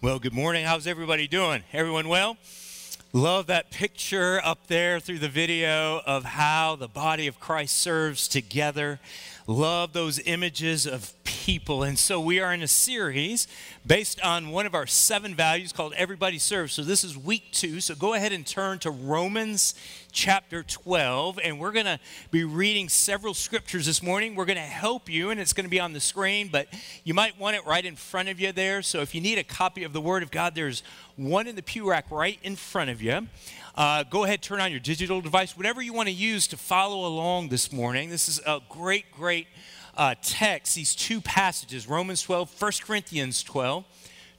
Well, good morning. How's everybody doing? Everyone well? Love that picture up there through the video of how the body of Christ serves together. Love those images of people. And so we are in a series based on one of our 7 values called Everybody Serves. So this is week 2. So go ahead and turn to Romans chapter 12. And we're going to be reading several scriptures this morning. We're going to help you, and it's going to be on the screen, but you might want it right in front of you there. So if you need a copy of the Word of God, there's one in the pew rack right in front of you. Go ahead, turn on your digital device, whatever you want to use to follow along this morning. This is a great text, these 2 passages, Romans 12, 1 Corinthians 12.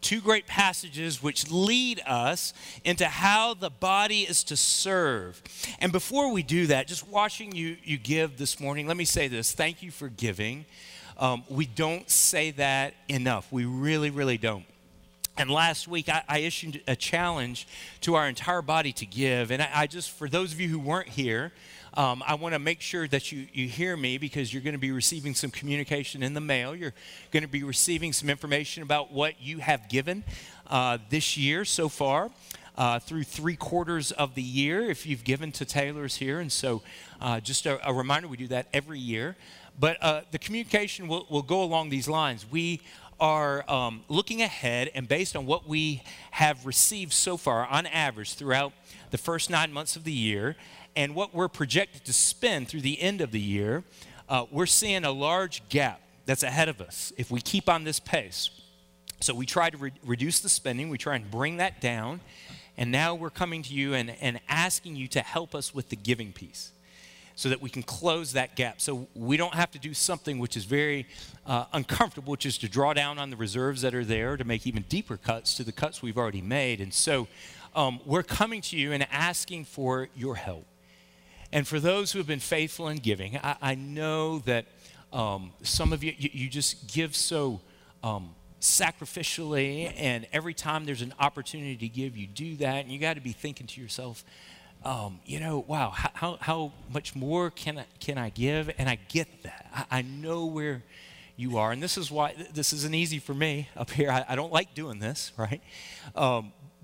2 great passages which lead us into how the body is to serve. And before we do that, just watching you give this morning, let me say this. Thank you for giving. We don't say that enough. We really, really don't. And last week, I issued a challenge to our entire body to give. And I just, for those of you who weren't here, I want to make sure that you hear me, because you're going to be receiving some communication in the mail. You're going to be receiving some information about what you have given this year so far, through 3/4 of the year, if you've given to Taylor's here. And so just a reminder, we do that every year. But the communication will go along these lines. We are looking ahead, and based on what we have received so far on average throughout the first 9 months of the year, and what we're projected to spend through the end of the year, we're seeing a large gap that's ahead of us if we keep on this pace. So we try to reduce the spending. We try and bring that down. And now we're coming to you and asking you to help us with the giving piece so that we can close that gap. So we don't have to do something which is very uncomfortable, which is to draw down on the reserves that are there to make even deeper cuts to the cuts we've already made. And so we're coming to you and asking for your help. And for those who have been faithful in giving, I know that some of you just give so sacrificially, and every time there's an opportunity to give, you do that. And you got to be thinking to yourself, wow, how much more can I give? And I get that. I know where you are. And this is why this isn't easy for me up here. I don't like doing this, right?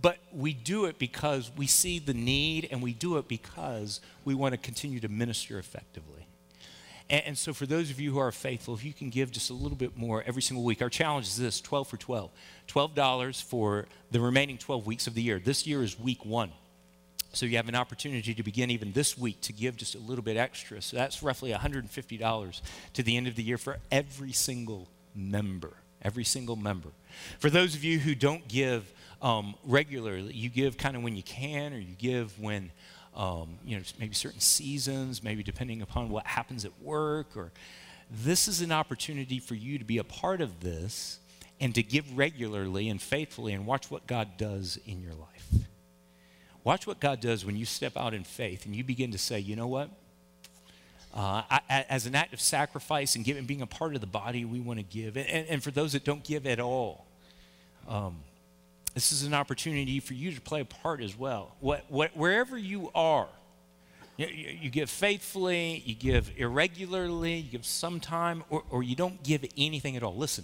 But we do it because we see the need, and we do it because we want to continue to minister effectively. And so for those of you who are faithful, if you can give just a little bit more every single week, our challenge is this, 12 for 12. $12 for the remaining 12 weeks of the year. This year is week 1. So you have an opportunity to begin even this week to give just a little bit extra. So that's roughly $150 to the end of the year for every single member. Every single member. For those of you who don't give regularly, you give kind of when you can, or you give when, maybe certain seasons, maybe depending upon what happens at work, or this is an opportunity for you to be a part of this and to give regularly and faithfully, and watch what God does in your life. Watch what God does when you step out in faith and you begin to say, you know what? As an act of sacrifice and giving, being a part of the body, we want to give. And for those that don't give at all, this is an opportunity for you to play a part as well. Wherever you are, you give faithfully, you give irregularly, you give sometime, or you don't give anything at all. Listen,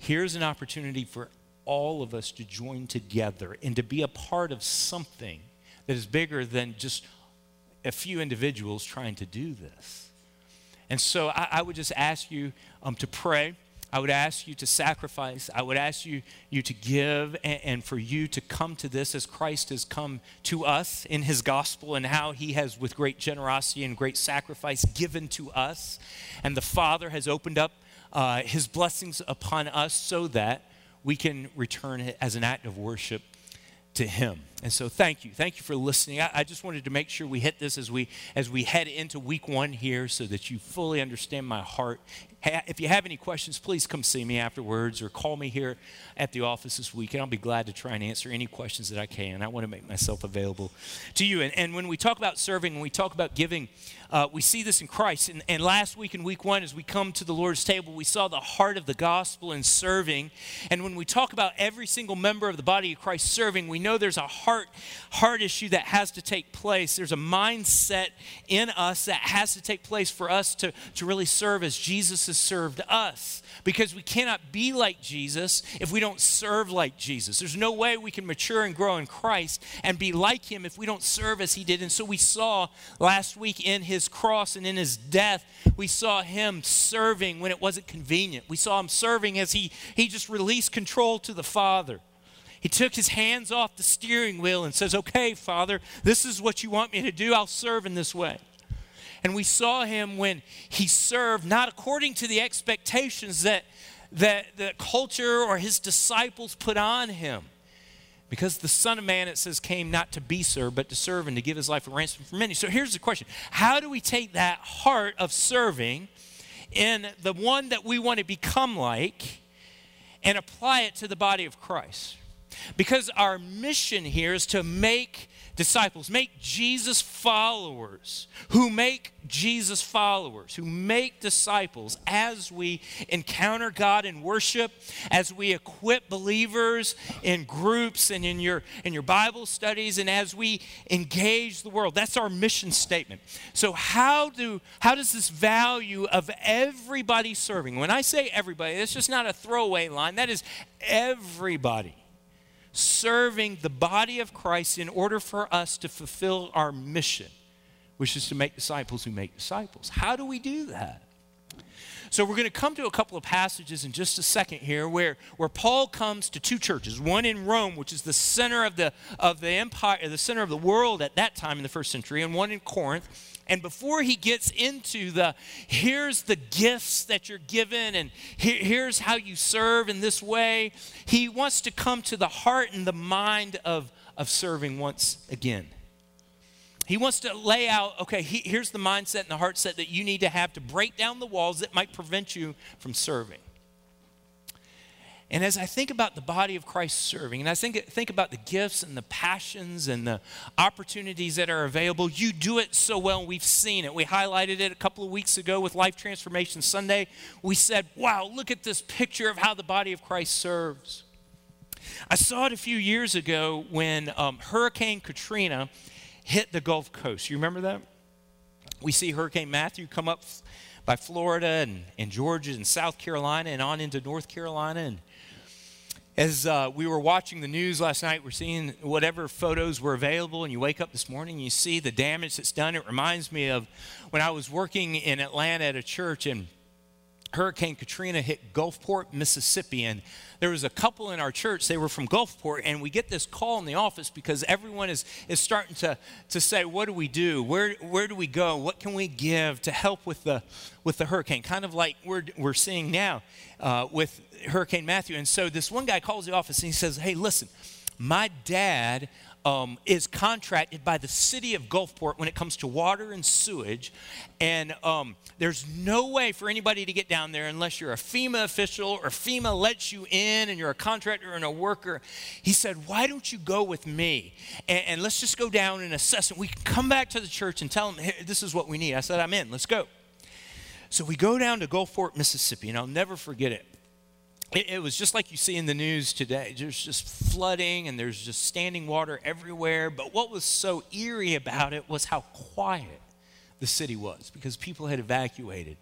here's an opportunity for all of us to join together and to be a part of something that is bigger than just a few individuals trying to do this. And so I would just ask you to pray. I would ask you to sacrifice. I would ask you to give, and for you to come to this as Christ has come to us in his gospel, and how he has, with great generosity and great sacrifice, given to us. And the Father has opened up his blessings upon us so that we can return it as an act of worship to him. And so thank you. Thank you for listening. I just wanted to make sure we hit this as we head into week 1 here, so that you fully understand my heart. If you have any questions, please come see me afterwards, or call me here at the office this week, and I'll be glad to try and answer any questions that I can. I want to make myself available to you. And when we talk about serving, when we talk about giving, we see this in Christ. And last week in week 1, as we come to the Lord's table, we saw the heart of the gospel in serving. And when we talk about every single member of the body of Christ serving, we know there's a heart heart issue that has to take place. There's a mindset in us that has to take place for us to really serve as Jesus has served us, because we cannot be like Jesus if we don't serve like Jesus. There's no way we can mature and grow in Christ and be like him if we don't serve as he did. And so we saw last week in his cross and in his death, we saw him serving when it wasn't convenient. We saw him serving as he just released control to the Father. He took his hands off the steering wheel and says, okay, Father, this is what you want me to do. I'll serve in this way. And we saw him when he served, not according to the expectations that the culture or his disciples put on him. Because the Son of Man, it says, came not to be served, but to serve and to give his life a ransom for many. So here's the question. How do we take that heart of serving in the one that we want to become like and apply it to the body of Christ? Because our mission here is to make disciples, make Jesus followers, who make Jesus followers, who make disciples as we encounter God in worship, as we equip believers in groups and in your Bible studies, and as we engage the world. That's our mission statement. So how does this value of everybody serving, when I say everybody, it's just not a throwaway line, that is everybody serving the body of Christ in order for us to fulfill our mission, which is to make disciples who make disciples. How do we do that? So we're going to come to a couple of passages in just a second here where Paul comes to two churches, one in Rome, which is the center of the empire, the center of the world at that time in the first century, and one in Corinth. And before he gets into here's the gifts that you're given and here's how you serve in this way, he wants to come to the heart and the mind of serving once again. He wants to lay out, okay, here's the mindset and the heart set that you need to have to break down the walls that might prevent you from serving. And as I think about the body of Christ serving, and I think about the gifts and the passions and the opportunities that are available, you do it so well. We've seen it. We highlighted it a couple of weeks ago with Life Transformation Sunday. We said, wow, look at this picture of how the body of Christ serves. I saw it a few years ago when Hurricane Katrina hit the Gulf Coast. You remember that? We see Hurricane Matthew come up by Florida and Georgia and South Carolina and on into North Carolina. And as we were watching the news last night, we're seeing whatever photos were available, and you wake up this morning and you see the damage that's done. It reminds me of when I was working in Atlanta at a church, and Hurricane Katrina hit Gulfport, Mississippi, and there was a couple in our church. They were from Gulfport, and we get this call in the office because everyone is starting to say, what do we do? Where do we go? What can we give to help with the hurricane? Kind of like we're seeing now with Hurricane Matthew. And so this one guy calls the office, and he says, hey, listen, my dad is contracted by the city of Gulfport when it comes to water and sewage, and there's no way for anybody to get down there unless you're a FEMA official or FEMA lets you in and you're a contractor and a worker. He said, why don't you go with me, and let's just go down and assess it. We can come back to the church and tell them, hey, this is what we need. I said, I'm in. Let's go. So we go down to Gulfport, Mississippi, and I'll never forget it. It was just like you see in the news today. There's just flooding and there's just standing water everywhere. But what was so eerie about it was how quiet the city was, because people had evacuated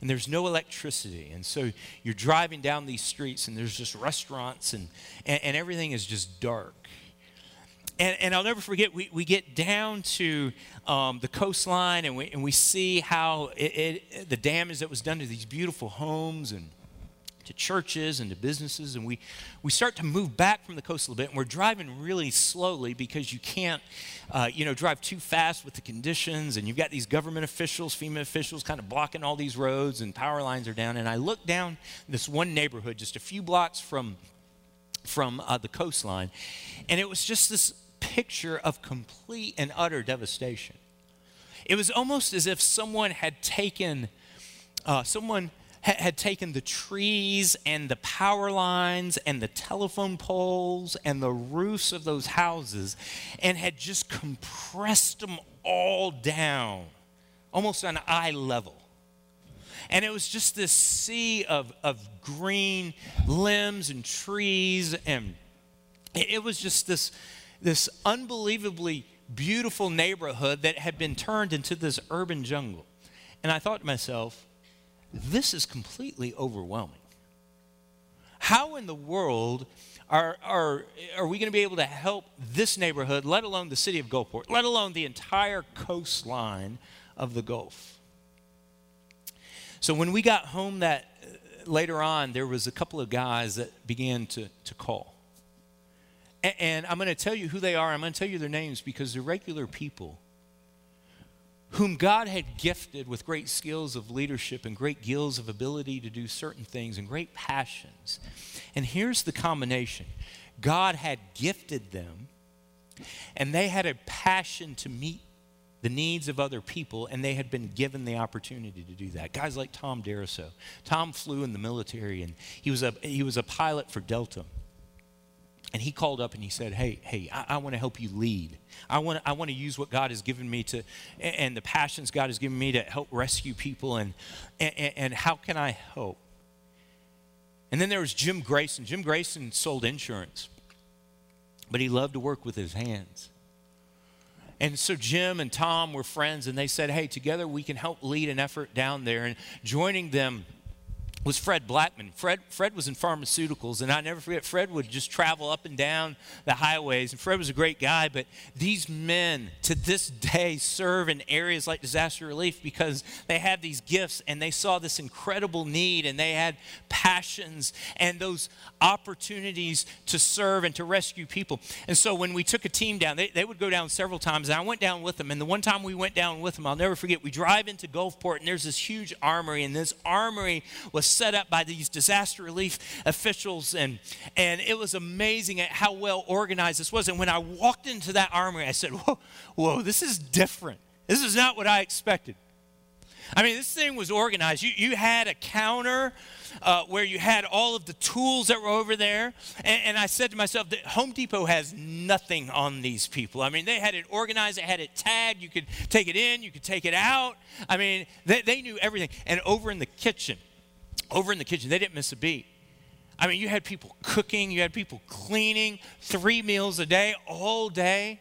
and there's no electricity. And so you're driving down these streets and there's just restaurants and everything is just dark. And I'll never forget, we get down to the coastline and we see how the damage that was done to these beautiful homes and to churches and to businesses, and we start to move back from the coast a little bit, and we're driving really slowly because you can't, drive too fast with the conditions, and you've got these government officials, FEMA officials kind of blocking all these roads, and power lines are down, and I look down this one neighborhood just a few blocks from the coastline, and it was just this picture of complete and utter devastation. It was almost as if someone had taken the trees and the power lines and the telephone poles and the roofs of those houses and had just compressed them all down, almost on eye level. And it was just this sea of green limbs and trees, and it was just this this unbelievably beautiful neighborhood that had been turned into this urban jungle. And I thought to myself, this is completely overwhelming. How in the world are we going to be able to help this neighborhood, let alone the city of Gulfport, let alone the entire coastline of the Gulf? So when we got home that later on, there was a couple of guys that began to call. And I'm going to tell you who they are. I'm going to tell you their names because they're regular people whom God had gifted with great skills of leadership and great gills of ability to do certain things and great passions. And here's the combination. God had gifted them, and they had a passion to meet the needs of other people, and they had been given the opportunity to do that. Guys like Tom Derriso. Tom flew in the military, and he was a pilot for Delta. And he called up and he said, hey, I want to help you lead. I want to use what God has given me to, and the passions God has given me to help rescue people, and how can I help? And then there was Jim Grayson. Jim Grayson sold insurance, but he loved to work with his hands. And so Jim and Tom were friends, and they said, hey, together we can help lead an effort down there. And joining them was Fred Blackman. Fred was in pharmaceuticals, and I never forget, Fred would just travel up and down the highways, and Fred was a great guy, but these men to this day serve in areas like disaster relief because they had these gifts, and they saw this incredible need, and they had passions and those opportunities to serve and to rescue people. And so when we took a team down, they would go down several times, and I went down with them, and the one time we went down with them, I'll never forget, we drive into Gulfport, and there's this huge armory, and this armory was set up by these disaster relief officials, and it was amazing at how well organized this was. And when I walked into that armory, I said, whoa, this is different. This is not what I expected. I mean, this thing was organized. You had a counter where you had all of the tools that were over there. And I said to myself that Home Depot has nothing on these people. I mean, they had it organized. They had it tagged. You could take it in. You could take it out. I mean, they knew everything. And over in the kitchen, they didn't miss a beat. I mean, you had people cooking, you had people cleaning, 3 meals a day, all day.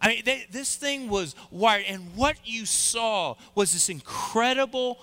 I mean, this thing was wired. And what you saw was this incredible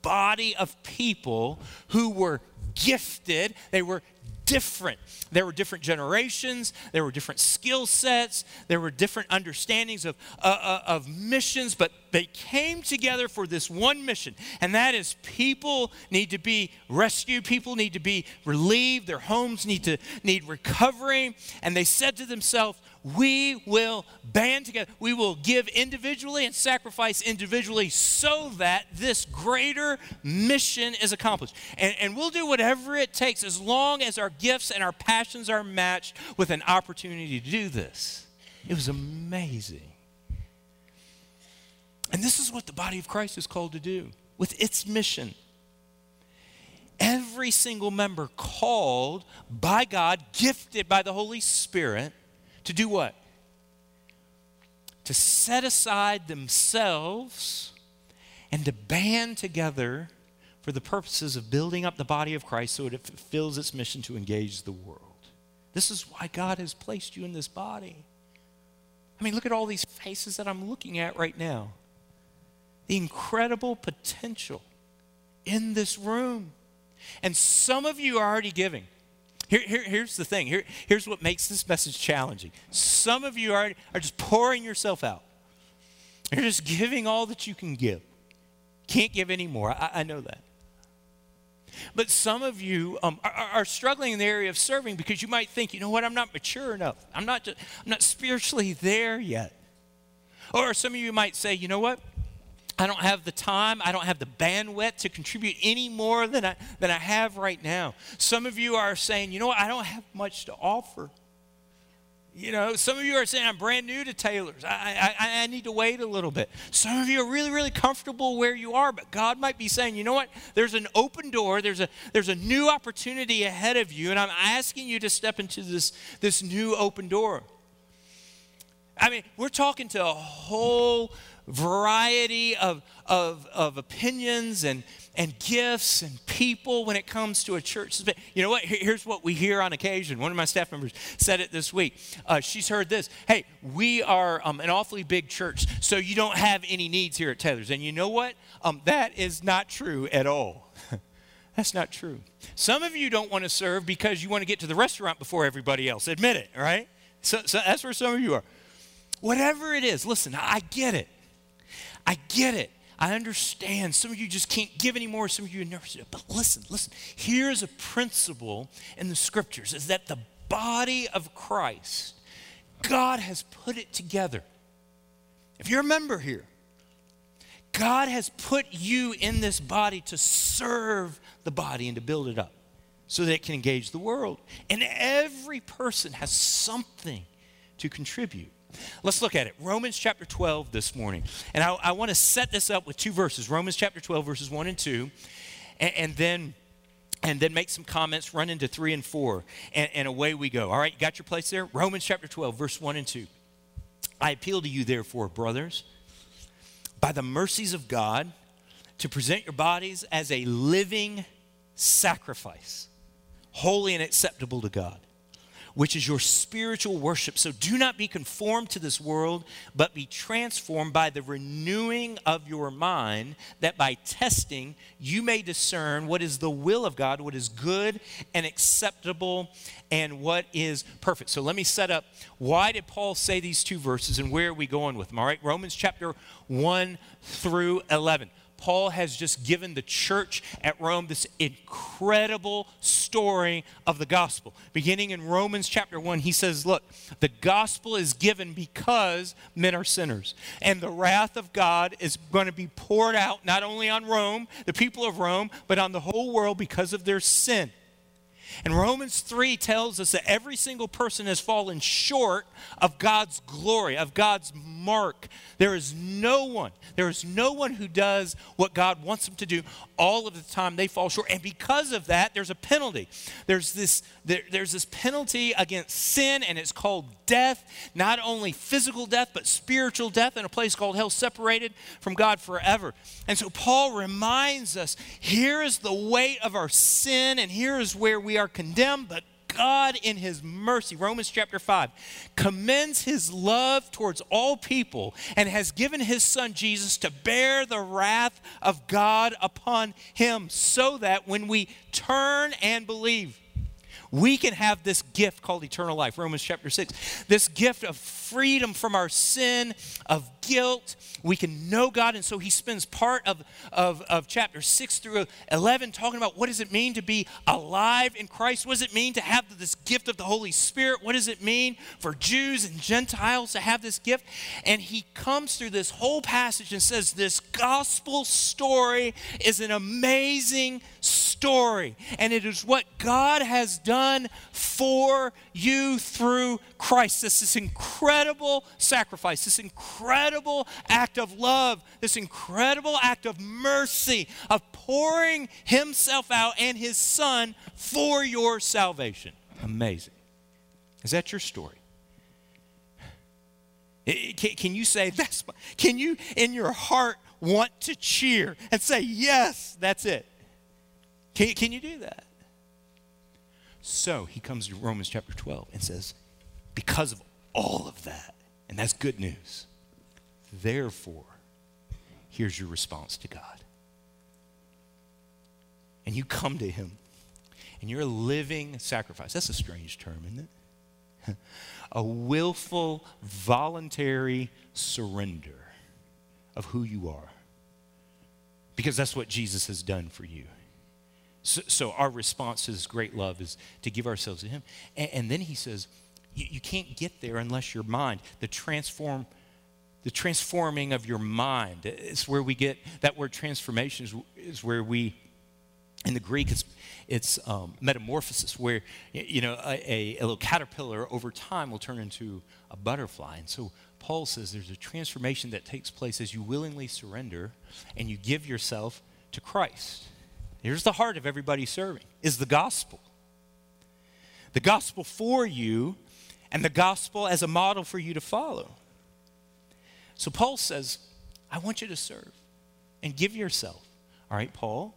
body of people who were gifted. They were different. There were different generations. There were different skill sets. There were different understandings of missions, but they came together for this one mission, and that is people need to be rescued. People need to be relieved. Their homes need recovery. And they said to themselves, we will band together. We will give individually and sacrifice individually so that this greater mission is accomplished. And we'll do whatever it takes as long as our gifts and our passions are matched with an opportunity to do this. It was amazing. And this is what the body of Christ is called to do with its mission. Every single member called by God, gifted by the Holy Spirit, to do what? To set aside themselves and to band together for the purposes of building up the body of Christ so it fulfills its mission to engage the world. This is why God has placed you in this body. I mean, look at all these faces that I'm looking at right now. The incredible potential in this room. And some of you are already giving. Here's the thing. Here's what makes this message challenging. Some of you are just pouring yourself out. You're just giving all that you can give. Can't give any more. I know that. But some of you are struggling in the area of serving because you might think, you know what, I'm not mature enough. I'm not spiritually there yet. Or some of you might say, you know what, I don't have the time, I don't have the bandwidth to contribute any more than I have right now. Some of you are saying, you know what, I don't have much to offer. You know, some of you are saying, I'm brand new to Taylor's. I need to wait a little bit. Some of you are really, really comfortable where you are, but God might be saying, you know what? There's an open door. There's a new opportunity ahead of you, and I'm asking you to step into this new open door. I mean, we're talking to a whole variety of opinions and gifts and people when it comes to a church. You know what? Here's what we hear on occasion. One of my staff members said it this week. She's heard this. Hey, we are an awfully big church, so you don't have any needs here at Taylor's. And you know what? That is not true at all. That's not true. Some of you don't want to serve because you want to get to the restaurant before everybody else. Admit it, right? So that's where some of you are. Whatever it is, listen, I get it. I get it. I understand. Some of you just can't give anymore. Some of you never. But listen. Here's a principle in the scriptures, is that the body of Christ, God has put it together. If you're a member here, God has put you in this body to serve the body and to build it up so that it can engage the world. And every person has something to contribute. Let's look at it. Romans chapter 12 this morning. And I want to set this up with two verses. Romans chapter 12, verses 1 and 2. And then make some comments, run into 3 and 4. And away we go. All right, you got your place there? Romans chapter 12, verse 1 and 2. I appeal to you, therefore, brothers, by the mercies of God, to present your bodies as a living sacrifice, holy and acceptable to God, which is your spiritual worship. So do not be conformed to this world, but be transformed by the renewing of your mind, that by testing you may discern what is the will of God, what is good and acceptable, and what is perfect. So let me set up, why did Paul say these two verses, and where are we going with them? All right, Romans chapter 1 through 11. Paul has just given the church at Rome this incredible story of the gospel. Beginning in Romans chapter 1, he says, look, the gospel is given because men are sinners. And the wrath of God is going to be poured out not only on Rome, the people of Rome, but on the whole world because of their sin. And Romans 3 tells us that every single person has fallen short of God's glory, of God's mark. There is no one who does what God wants them to do. All of the time they fall short. And because of that, there's a penalty. There's this penalty against sin, and it's called death. Not only physical death, but spiritual death in a place called hell, separated from God forever. And so Paul reminds us, here is the weight of our sin, and here is where we are condemned, but God in his mercy, Romans chapter 5, commends his love towards all people and has given his son Jesus to bear the wrath of God upon him, so that when we turn and believe, we can have this gift called eternal life, Romans chapter 6. This gift of freedom from our sin, of guilt. We can know God. And so he spends part of chapter 6 through 11 talking about, what does it mean to be alive in Christ? What does it mean to have this gift of the Holy Spirit? What does it mean for Jews and Gentiles to have this gift? And he comes through this whole passage and says, this gospel story is an amazing story. And it is what God has done for you through Christ. This is incredible sacrifice, this incredible act of love, this incredible act of mercy, of pouring himself out and his son for your salvation. Amazing. Is that your story? Can you say, that's my, can you in your heart want to cheer and say, yes, that's it? Can you do that? So he comes to Romans chapter 12 and says, because of all of that, and that's good news, therefore, here's your response to God. And you come to him, and you're a living sacrifice. That's a strange term, isn't it? A willful, voluntary surrender of who you are, because that's what Jesus has done for you. So our response to this great love is to give ourselves to him. And then he says, you can't get there unless your mind, the transforming of your mind. It's where we get, that word transformation is where we, in the Greek, it's metamorphosis, where, you know, a little caterpillar over time will turn into a butterfly. And so Paul says there's a transformation that takes place as you willingly surrender and you give yourself to Christ. Here's the heart of everybody serving, is the gospel. The gospel for you, and the gospel as a model for you to follow. So Paul says, I want you to serve and give yourself. All right, Paul,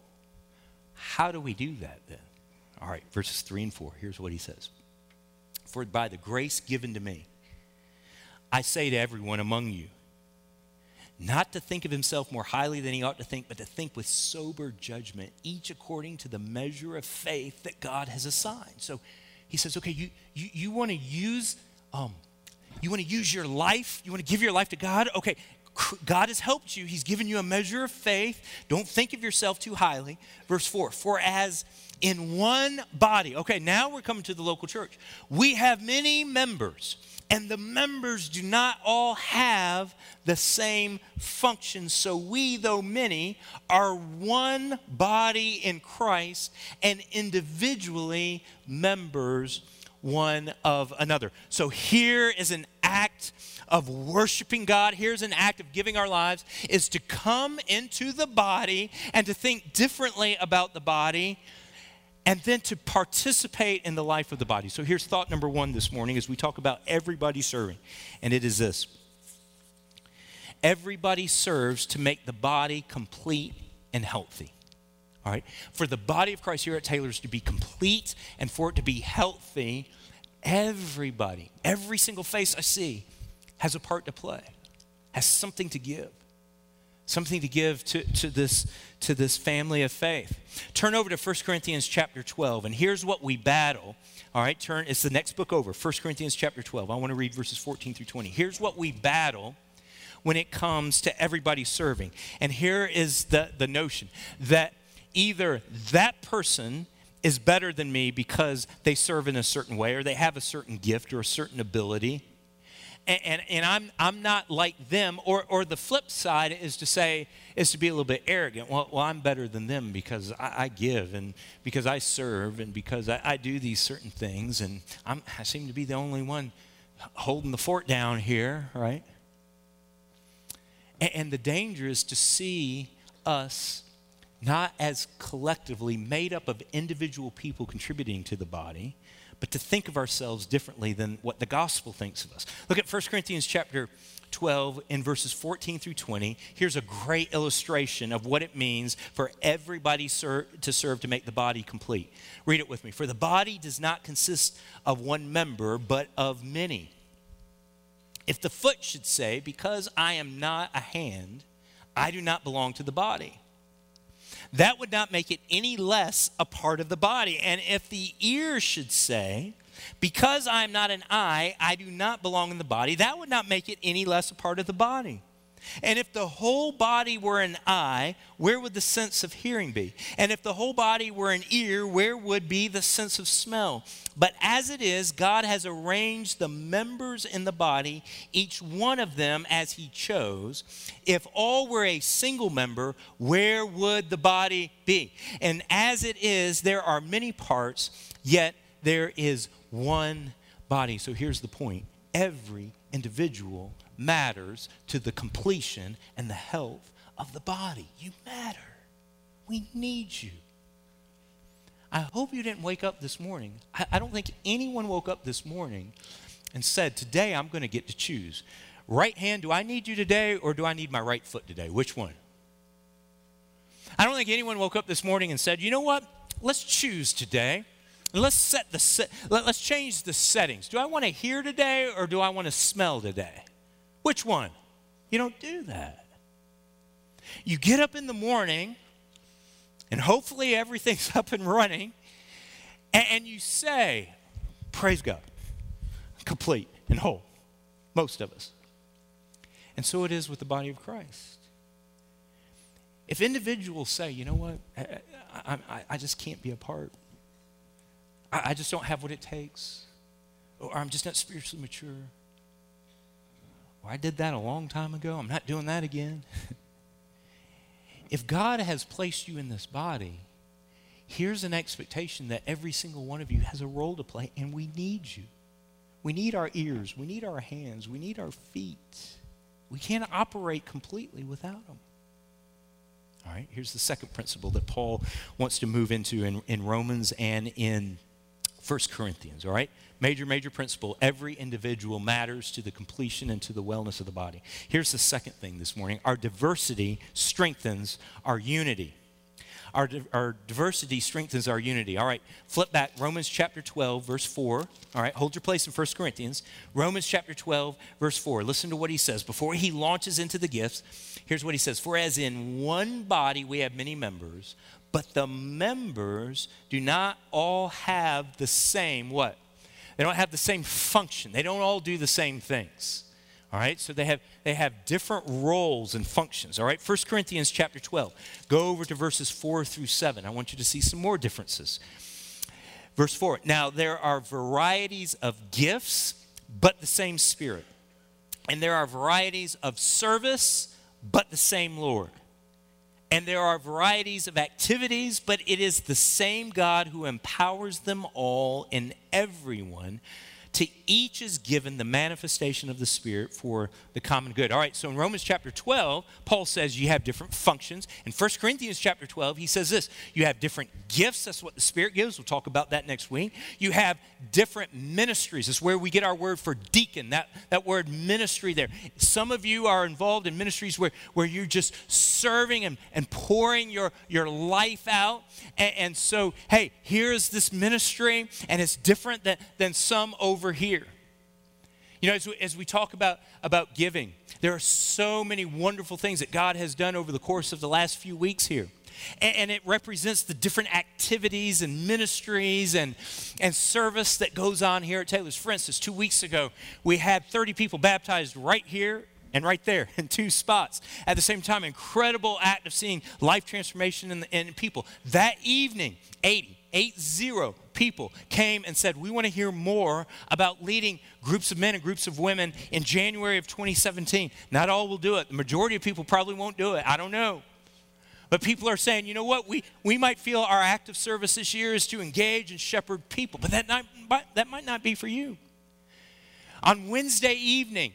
how do we do that then? All right, verses 3 and 4, here's what he says. For by the grace given to me, I say to everyone among you, not to think of himself more highly than he ought to think, but to think with sober judgment, each according to the measure of faith that God has assigned. So he says, okay, you want to use your life? You want to give your life to God? Okay, God has helped you. He's given you a measure of faith. Don't think of yourself too highly. Verse 4, for as in one body, okay, now we're coming to the local church. We have many members, and the members do not all have the same function. So we, though many, are one body in Christ and individually members one of another. So here is an act of worshiping God. Here's an act of giving our lives, is to come into the body and to think differently about the body, and then to participate in the life of the body. So here's thought number one this morning as we talk about everybody serving. And it is this. Everybody serves to make the body complete and healthy. All right? For the body of Christ here at Taylor's to be complete and for it to be healthy, everybody, every single face I see has a part to play, has something to give. Something to give to this family of faith. Turn over to 1 Corinthians chapter 12, and here's what we battle. All right, turn. It's the next book over, 1 Corinthians chapter 12. I want to read verses 14 through 20. Here's what we battle when it comes to everybody serving. And here is the notion that either that person is better than me because they serve in a certain way, or they have a certain gift or a certain ability, and I'm not like them, or the flip side is to be a little bit arrogant. Well, I'm better than them because I give, and because I serve, and because I do these certain things, and I seem to be the only one holding the fort down here, right? And the danger is to see us not as collectively made up of individual people contributing to the body, but to think of ourselves differently than what the gospel thinks of us. Look at 1 Corinthians chapter 12 in verses 14 through 20. Here's a great illustration of what it means for everybody to serve to make the body complete. Read it with me. For the body does not consist of one member, but of many. If the foot should say, because I am not a hand, I do not belong to the body, that would not make it any less a part of the body. And if the ear should say, because I am not an eye, I do not belong in the body, that would not make it any less a part of the body. And if the whole body were an eye, where would the sense of hearing be? And if the whole body were an ear, where would be the sense of smell? But as it is, God has arranged the members in the body, each one of them as he chose. If all were a single member, where would the body be? And as it is, there are many parts, yet there is one body. So here's the point. Every individual matters to the completion and the health of the body. You matter. We need you. I hope you didn't wake up this morning. I don't think anyone woke up this morning and said, today I'm going to get to choose. Right hand, do I need you today, or do I need my right foot today? Which one? I don't think anyone woke up this morning and said, you know what? Let's choose today. Let's change the settings. Do I want to hear today, or do I want to smell today? Which one? You don't do that. You get up in the morning, and hopefully everything's up and running, and you say, praise God, complete and whole, most of us. And so it is with the body of Christ. If individuals say, you know what, I just can't be a part, I just don't have what it takes, or I'm just not spiritually mature, or I did that a long time ago, I'm not doing that again. If God has placed you in this body, here's an expectation that every single one of you has a role to play, and we need you. We need our ears. We need our hands. We need our feet. We can't operate completely without them. All right, here's the second principle that Paul wants to move into in Romans and in 1 Corinthians, all right? Major principle. Every individual matters to the completion and to the wellness of the body. Here's the second thing this morning. Our diversity strengthens our unity. Our diversity strengthens our unity. All right, flip back. Romans chapter 12, verse 4. All right, hold your place in 1 Corinthians. Romans chapter 12, verse 4. Listen to what he says. Before he launches into the gifts, here's what he says. For as in one body we have many members, but the members do not all have the same what? They don't have the same function. They don't all do the same things. All right, so they have different roles and functions, all right? 1 Corinthians chapter 12. Go over to verses 4 through 7. I want you to see some more differences. Verse 4, now there are varieties of gifts, but the same Spirit. And there are varieties of service, but the same Lord. And there are varieties of activities, but it is the same God who empowers them all and everyone. To each is given the manifestation of the Spirit for the common good. All right, so in Romans chapter 12, Paul says you have different functions. In 1 Corinthians chapter 12, he says this. You have different gifts. That's what the Spirit gives. We'll talk about that next week. You have different ministries. That's where we get our word for deacon, that word ministry there. Some of you are involved in ministries where you're just serving and pouring your life out. And so, hey, here's this ministry, and it's different than some over here. You know, as we talk about giving, there are so many wonderful things that God has done over the course of the last few weeks here. And it represents the different activities and ministries and service that goes on here at Taylor's. For instance, 2 weeks ago, we had 30 people baptized right here and right there in two spots. At the same time, incredible act of seeing life transformation in people. That evening, 80 people came and said, we want to hear more about leading groups of men and groups of women in January of 2017. Not all will do it. The majority of people probably won't do it. I don't know. But people are saying, you know what, we might feel our act of service this year is to engage and shepherd people, but that might not be for you. On Wednesday evening,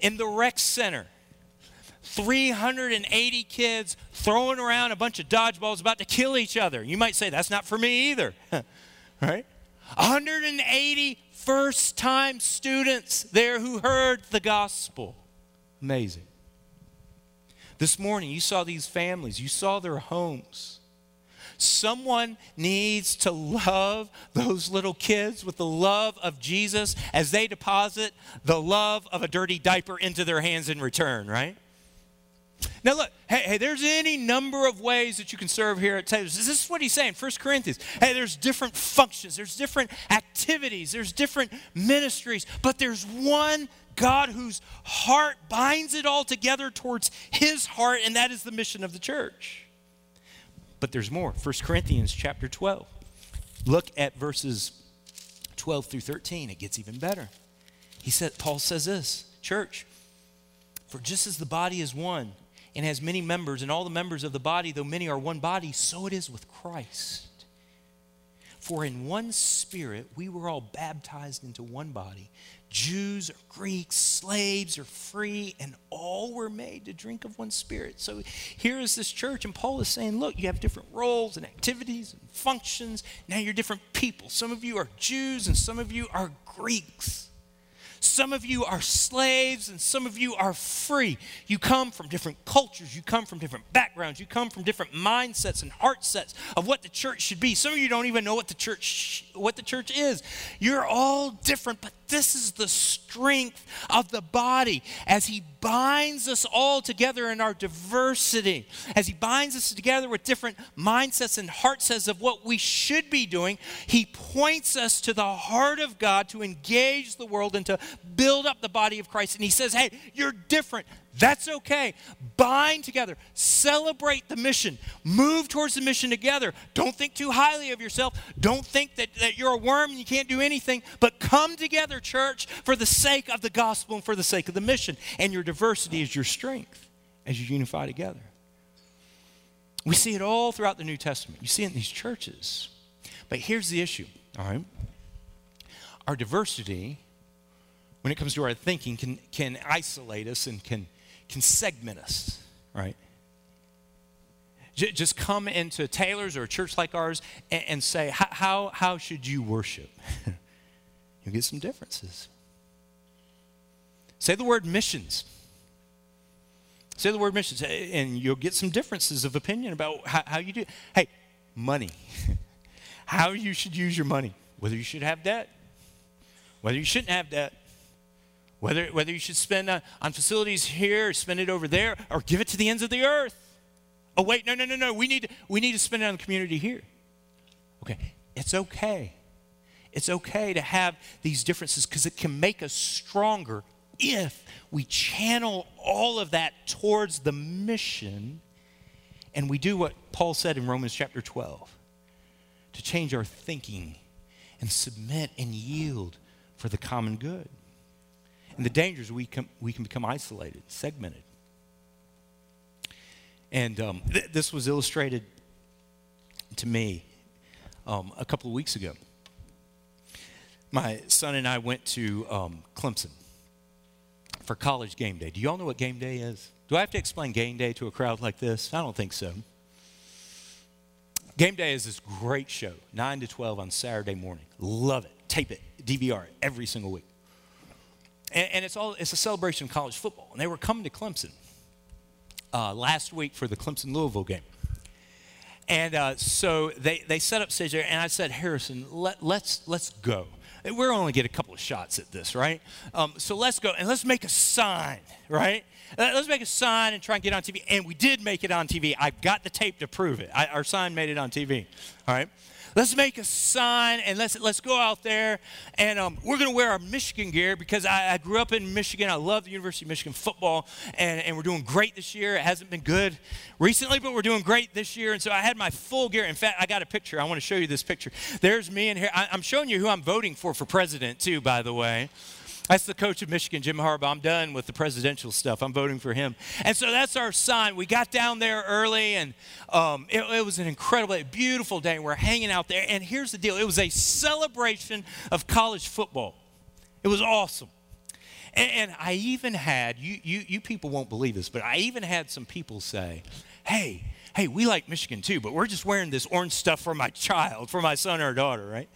in the rec center, 380 kids throwing around a bunch of dodgeballs about to kill each other. You might say, that's not for me either, right? 180 first-time students there who heard the gospel. Amazing. This morning, you saw these families. You saw their homes. Someone needs to love those little kids with the love of Jesus as they deposit the love of a dirty diaper into their hands in return, right? Now look, hey, there's any number of ways that you can serve here at Taylor's. This is what he's saying, 1 Corinthians. Hey, there's different functions, there's different activities, there's different ministries, but there's one God whose heart binds it all together towards his heart, and that is the mission of the church. But there's more. 1 Corinthians chapter 12. Look at verses 12 through 13. It gets even better. Paul says this, church, for just as the body is one, and has many members, and all the members of the body, though many are one body, so it is with Christ. For in one Spirit we were all baptized into one body, Jews or Greeks, slaves or free, and all were made to drink of one Spirit. So here is this church, and Paul is saying, look, you have different roles and activities and functions. Now you're different people. Some of you are Jews, and some of you are Greeks. Some of you are slaves and some of you are free. You come from different cultures. You come from different backgrounds. You come from different mindsets and heart sets of what the church should be. Some of you don't even know what the church is. You're all different, but this is the strength of the body as he binds us all together in our diversity, as he binds us together with different mindsets and heart sets of what we should be doing. He points us to the heart of God to engage the world and to build up the body of Christ. And he says, hey, you're different. That's okay. Bind together. Celebrate the mission. Move towards the mission together. Don't think too highly of yourself. Don't think that you're a worm and you can't do anything. But come together, church, for the sake of the gospel and for the sake of the mission. And your diversity is your strength as you unify together. We see it all throughout the New Testament. You see it in these churches. But here's the issue, all right? Our diversity, when it comes to our thinking, can isolate us and can segment us, right? Just come into Taylor's or a church like ours and say, how should you worship? You'll get some differences. Say the word missions. Say the word missions, and you'll get some differences of opinion about how you do. Hey, money. How you should use your money. Whether you should have debt, whether you shouldn't have debt, whether you should spend on facilities here, or spend it over there, or give it to the ends of the earth. Oh, wait, no. We need to spend it on the community here. Okay, it's okay. It's okay to have these differences because it can make us stronger if we channel all of that towards the mission and we do what Paul said in Romans chapter 12, to change our thinking and submit and yield for the common good. And the dangers, we can become isolated, segmented. And this was illustrated to me a couple of weeks ago. My son and I went to Clemson for college game day. Do you all know what game day is? Do I have to explain game day to a crowd like this? I don't think so. Game day is this great show, 9 to 12 on Saturday morning. Love it. Tape it. DVR it every single week. And it's a celebration of college football. And they were coming to Clemson last week for the Clemson-Louisville game. And so they set up stage there, and I said, Harrison, let's go. We're only get a couple of shots at this, right? So let's go, and let's make a sign, right? Let's make a sign and try and get on TV. And we did make it on TV. I've got the tape to prove it. Our sign made it on TV, all right? Let's make a sign, and let's go out there, and we're going to wear our Michigan gear because I grew up in Michigan. I love the University of Michigan football, and we're doing great this year. It hasn't been good recently, but we're doing great this year, and so I had my full gear. In fact, I got a picture. I want to show you this picture. There's me in here. I'm showing you who I'm voting for president, too, by the way. That's the coach of Michigan, Jim Harbaugh. I'm done with the presidential stuff. I'm voting for him. And so that's our sign. We got down there early, and it was an incredibly beautiful day. We're hanging out there, and here's the deal. It was a celebration of college football. It was awesome. And I even had, you people won't believe this, but I even had some people say, hey, we like Michigan too, but we're just wearing this orange stuff for my child, for my son or daughter, right?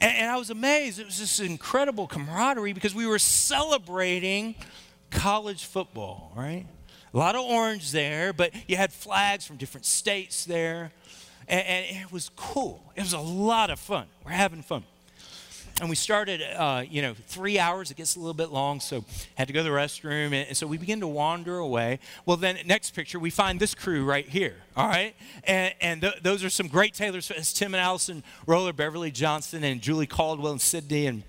And I was amazed. It was this incredible camaraderie because we were celebrating college football, right? A lot of orange there, but you had flags from different states there. And it was cool. It was a lot of fun. We're having fun. And we started, 3 hours. It gets a little bit long, so had to go to the restroom. And so we began to wander away. Well, then next picture, we find this crew right here, all right? And those are some great Taylor's. It's Tim and Allison Roller, Beverly Johnson, and Julie Caldwell, and Sydney, and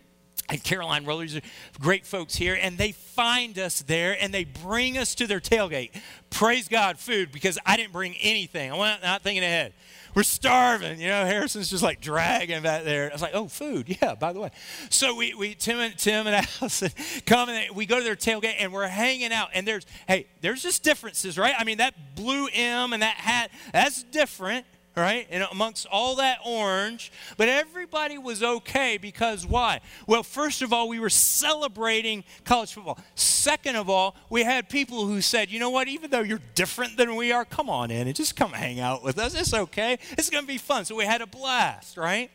Caroline Roller. These are great folks here. And they find us there, and they bring us to their tailgate. Praise God, food, because I didn't bring anything. I went out not thinking ahead. We're starving. You know, Harrison's just like dragging back there. I was like, oh, food. Yeah, by the way. So we Tim and Allison come, and we go to their tailgate, and we're hanging out. And there's just differences, right? I mean, that blue M and that hat, that's different, right? And amongst all that orange. But everybody was okay because why? Well, first of all, we were celebrating college football. Second of all, we had people who said, you know what, even though you're different than we are, come on in and just come hang out with us. It's okay. It's going to be fun. So we had a blast, right?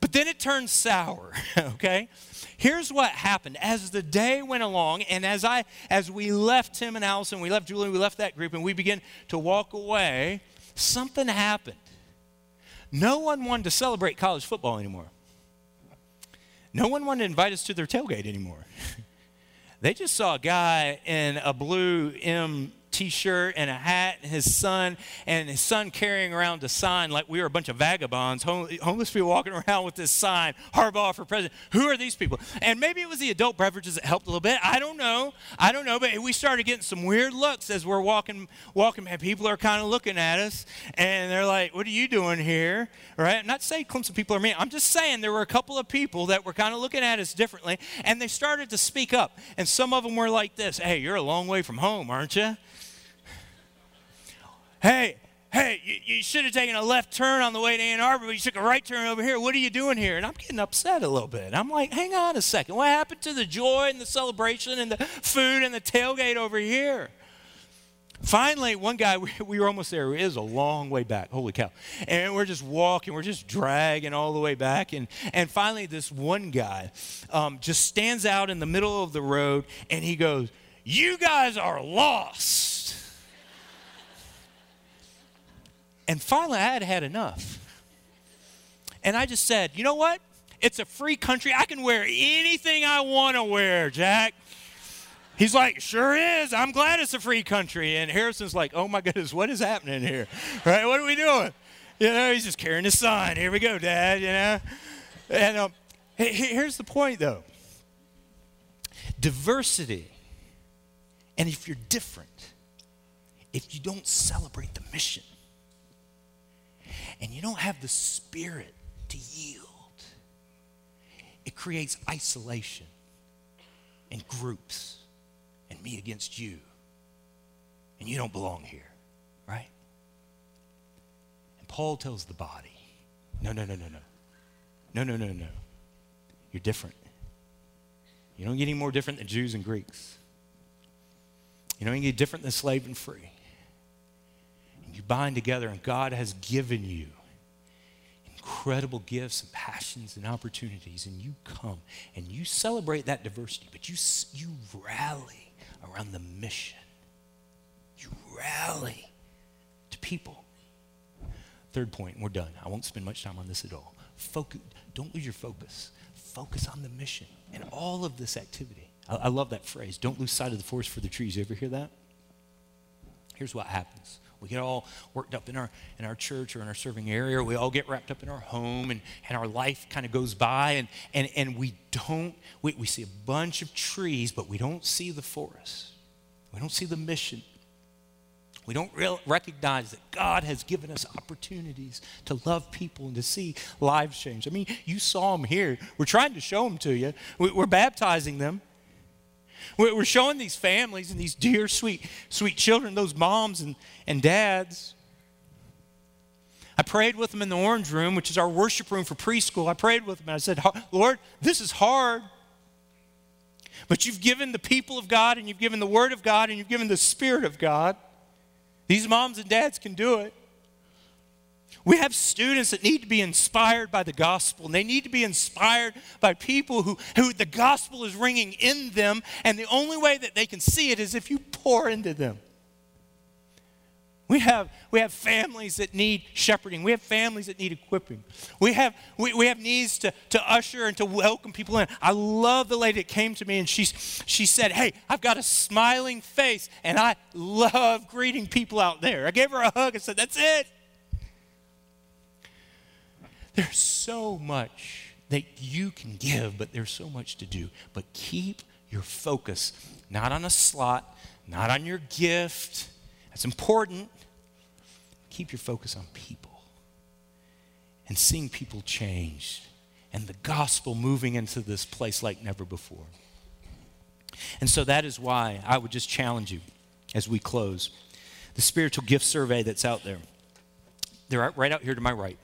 But then it turned sour, okay? Here's what happened. As the day went along, and as we left Tim and Allison, we left Julie, we left that group, and we began to walk away, something happened. No one wanted to celebrate college football anymore. No one wanted to invite us to their tailgate anymore. They just saw a guy in a blue M t-shirt and a hat and his son carrying around a sign like we were a bunch of vagabonds, homeless people walking around with this sign, Harbaugh for president. Who are these people? And maybe it was the adult beverages that helped a little bit. I don't know, but we started getting some weird looks as we're walking, and people are kind of looking at us, and they're like, what are you doing here, right? I'm not saying Clemson people are mean. I'm just saying there were a couple of people that were kind of looking at us differently, and they started to speak up, and some of them were like this, hey, you're a long way from home, aren't you? Hey, you should have taken a left turn on the way to Ann Arbor, but you took a right turn over here. What are you doing here? And I'm getting upset a little bit. I'm like, hang on a second. What happened to the joy and the celebration and the food and the tailgate over here? Finally, one guy, we were almost there. It was a long way back. Holy cow. And we're just walking. We're just dragging all the way back. And finally, this one guy just stands out in the middle of the road, and he goes, "You guys are lost." And finally, I had enough. And I just said, you know what? It's a free country. I can wear anything I want to wear, Jack. He's like, sure is. I'm glad it's a free country. And Harrison's like, oh, my goodness, what is happening here? Right? What are we doing? You know, he's just carrying his sign. Here we go, Dad, you know. And here's the point, though. Diversity. And if you're different, if you don't celebrate the mission, and you don't have the spirit to yield, it creates isolation and groups. And me against you, and you don't belong here, right? And Paul tells the body, no, you're different. You don't get any more different than Jews and Greeks. You don't get different than slave and free. And you bind together, and God has given you incredible gifts and passions and opportunities, and you come and you celebrate that diversity, but you rally around the mission. You rally to people. Third point, and we're done. I won't spend much time on this at all. Focus. Don't lose your focus. Focus on the mission and all of this activity. I love that phrase. Don't lose sight of the forest for the trees. You ever hear that? Here's what happens. We get all worked up in our church or in our serving area. We all get wrapped up in our home, and our life kind of goes by, and we see a bunch of trees, but we don't see the forest. We don't see the mission. We don't recognize that God has given us opportunities to love people and to see lives change. I mean, you saw them here. We're trying to show them to you. We're baptizing them. We're showing these families and these dear, sweet, sweet children, those moms and dads. I prayed with them in the orange room, which is our worship room for preschool. I prayed with them and I said, Lord, this is hard. But you've given the people of God, and you've given the Word of God, and you've given the Spirit of God. These moms and dads can do it. We have students that need to be inspired by the gospel, and they need to be inspired by people who the gospel is ringing in them, and the only way that they can see it is if you pour into them. We have families that need shepherding. We have families that need equipping. We have needs to usher and to welcome people in. I love the lady that came to me, and she said, hey, I've got a smiling face, and I love greeting people out there. I gave her a hug and said, that's it. There's so much that you can give, but there's so much to do. But keep your focus, not on a slot, not on your gift. That's important. Keep your focus on people and seeing people changed and the gospel moving into this place like never before. And so that is why I would just challenge you as we close. The spiritual gift survey that's out there, they're right out here to my right.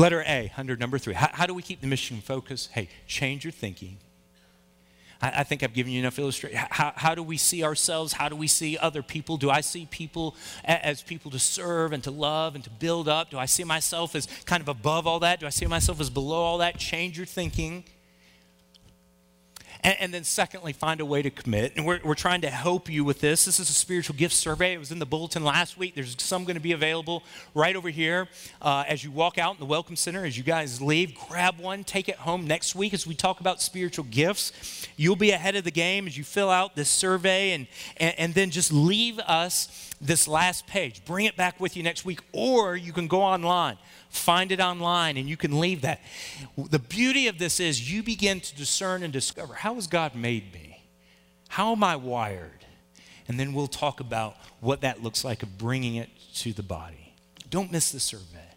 Letter A, under number 3. How do we keep the mission focused? Hey, change your thinking. I think I've given you enough illustration. How do we see ourselves? How do we see other people? Do I see people as people to serve and to love and to build up? Do I see myself as kind of above all that? Do I see myself as below all that? Change your thinking. And then secondly, find a way to commit. And we're trying to help you with this. This is a spiritual gift survey. It was in the bulletin last week. There's some going to be available right over here as you walk out in the Welcome Center. As you guys leave, grab one, take it home. Next week, as we talk about spiritual gifts, you'll be ahead of the game as you fill out this survey. And then just leave us this last page. Bring it back with you next week. Or you can go online. Find it online, and you can leave that. The beauty of this is you begin to discern and discover, how has God made me? How am I wired? And then we'll talk about what that looks like of bringing it to the body. Don't miss the survey.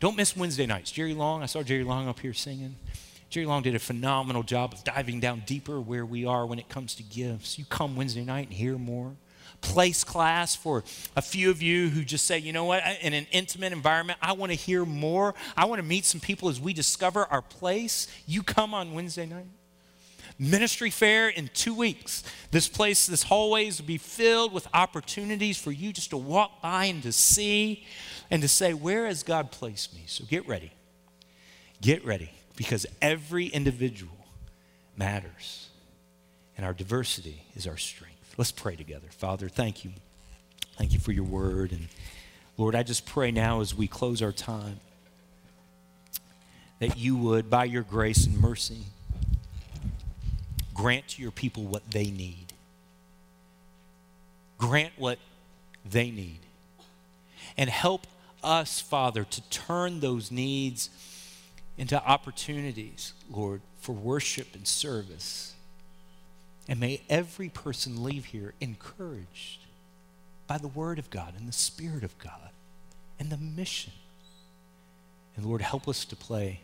Don't miss Wednesday nights. Jerry Long, I saw Jerry Long up here singing. Jerry Long did a phenomenal job of diving down deeper where we are when it comes to gifts. You come Wednesday night and hear more. Place class for a few of you who just say, you know what, in an intimate environment, I want to hear more. I want to meet some people as we discover our place. You come on Wednesday night. ministry fair in 2 weeks. This place, this hallways will be filled with opportunities for you just to walk by and to see and to say, where has God placed me? So get ready. Get ready, because every individual matters, and our diversity is our strength. Let's pray together. Father, thank you. Thank you for your word. And Lord, I just pray now as we close our time that you would, by your grace and mercy, grant to your people what they need. Grant what they need. And help us, Father, to turn those needs into opportunities, Lord, for worship and service. And may every person leave here encouraged by the word of God and the Spirit of God and the mission. And Lord, help us to play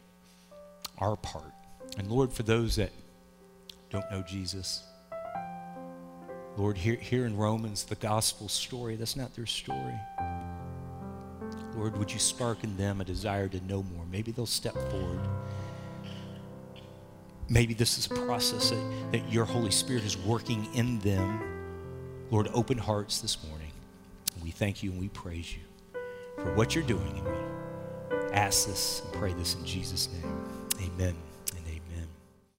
our part. And Lord, for those that don't know Jesus, Lord, here in Romans, the gospel story, that's not their story. Lord, would you spark in them a desire to know more? Maybe they'll step forward. Maybe this is a process that your Holy Spirit is working in them. Lord, open hearts this morning. We thank you and we praise you for what you're doing in me. Ask this and pray this in Jesus' name. Amen.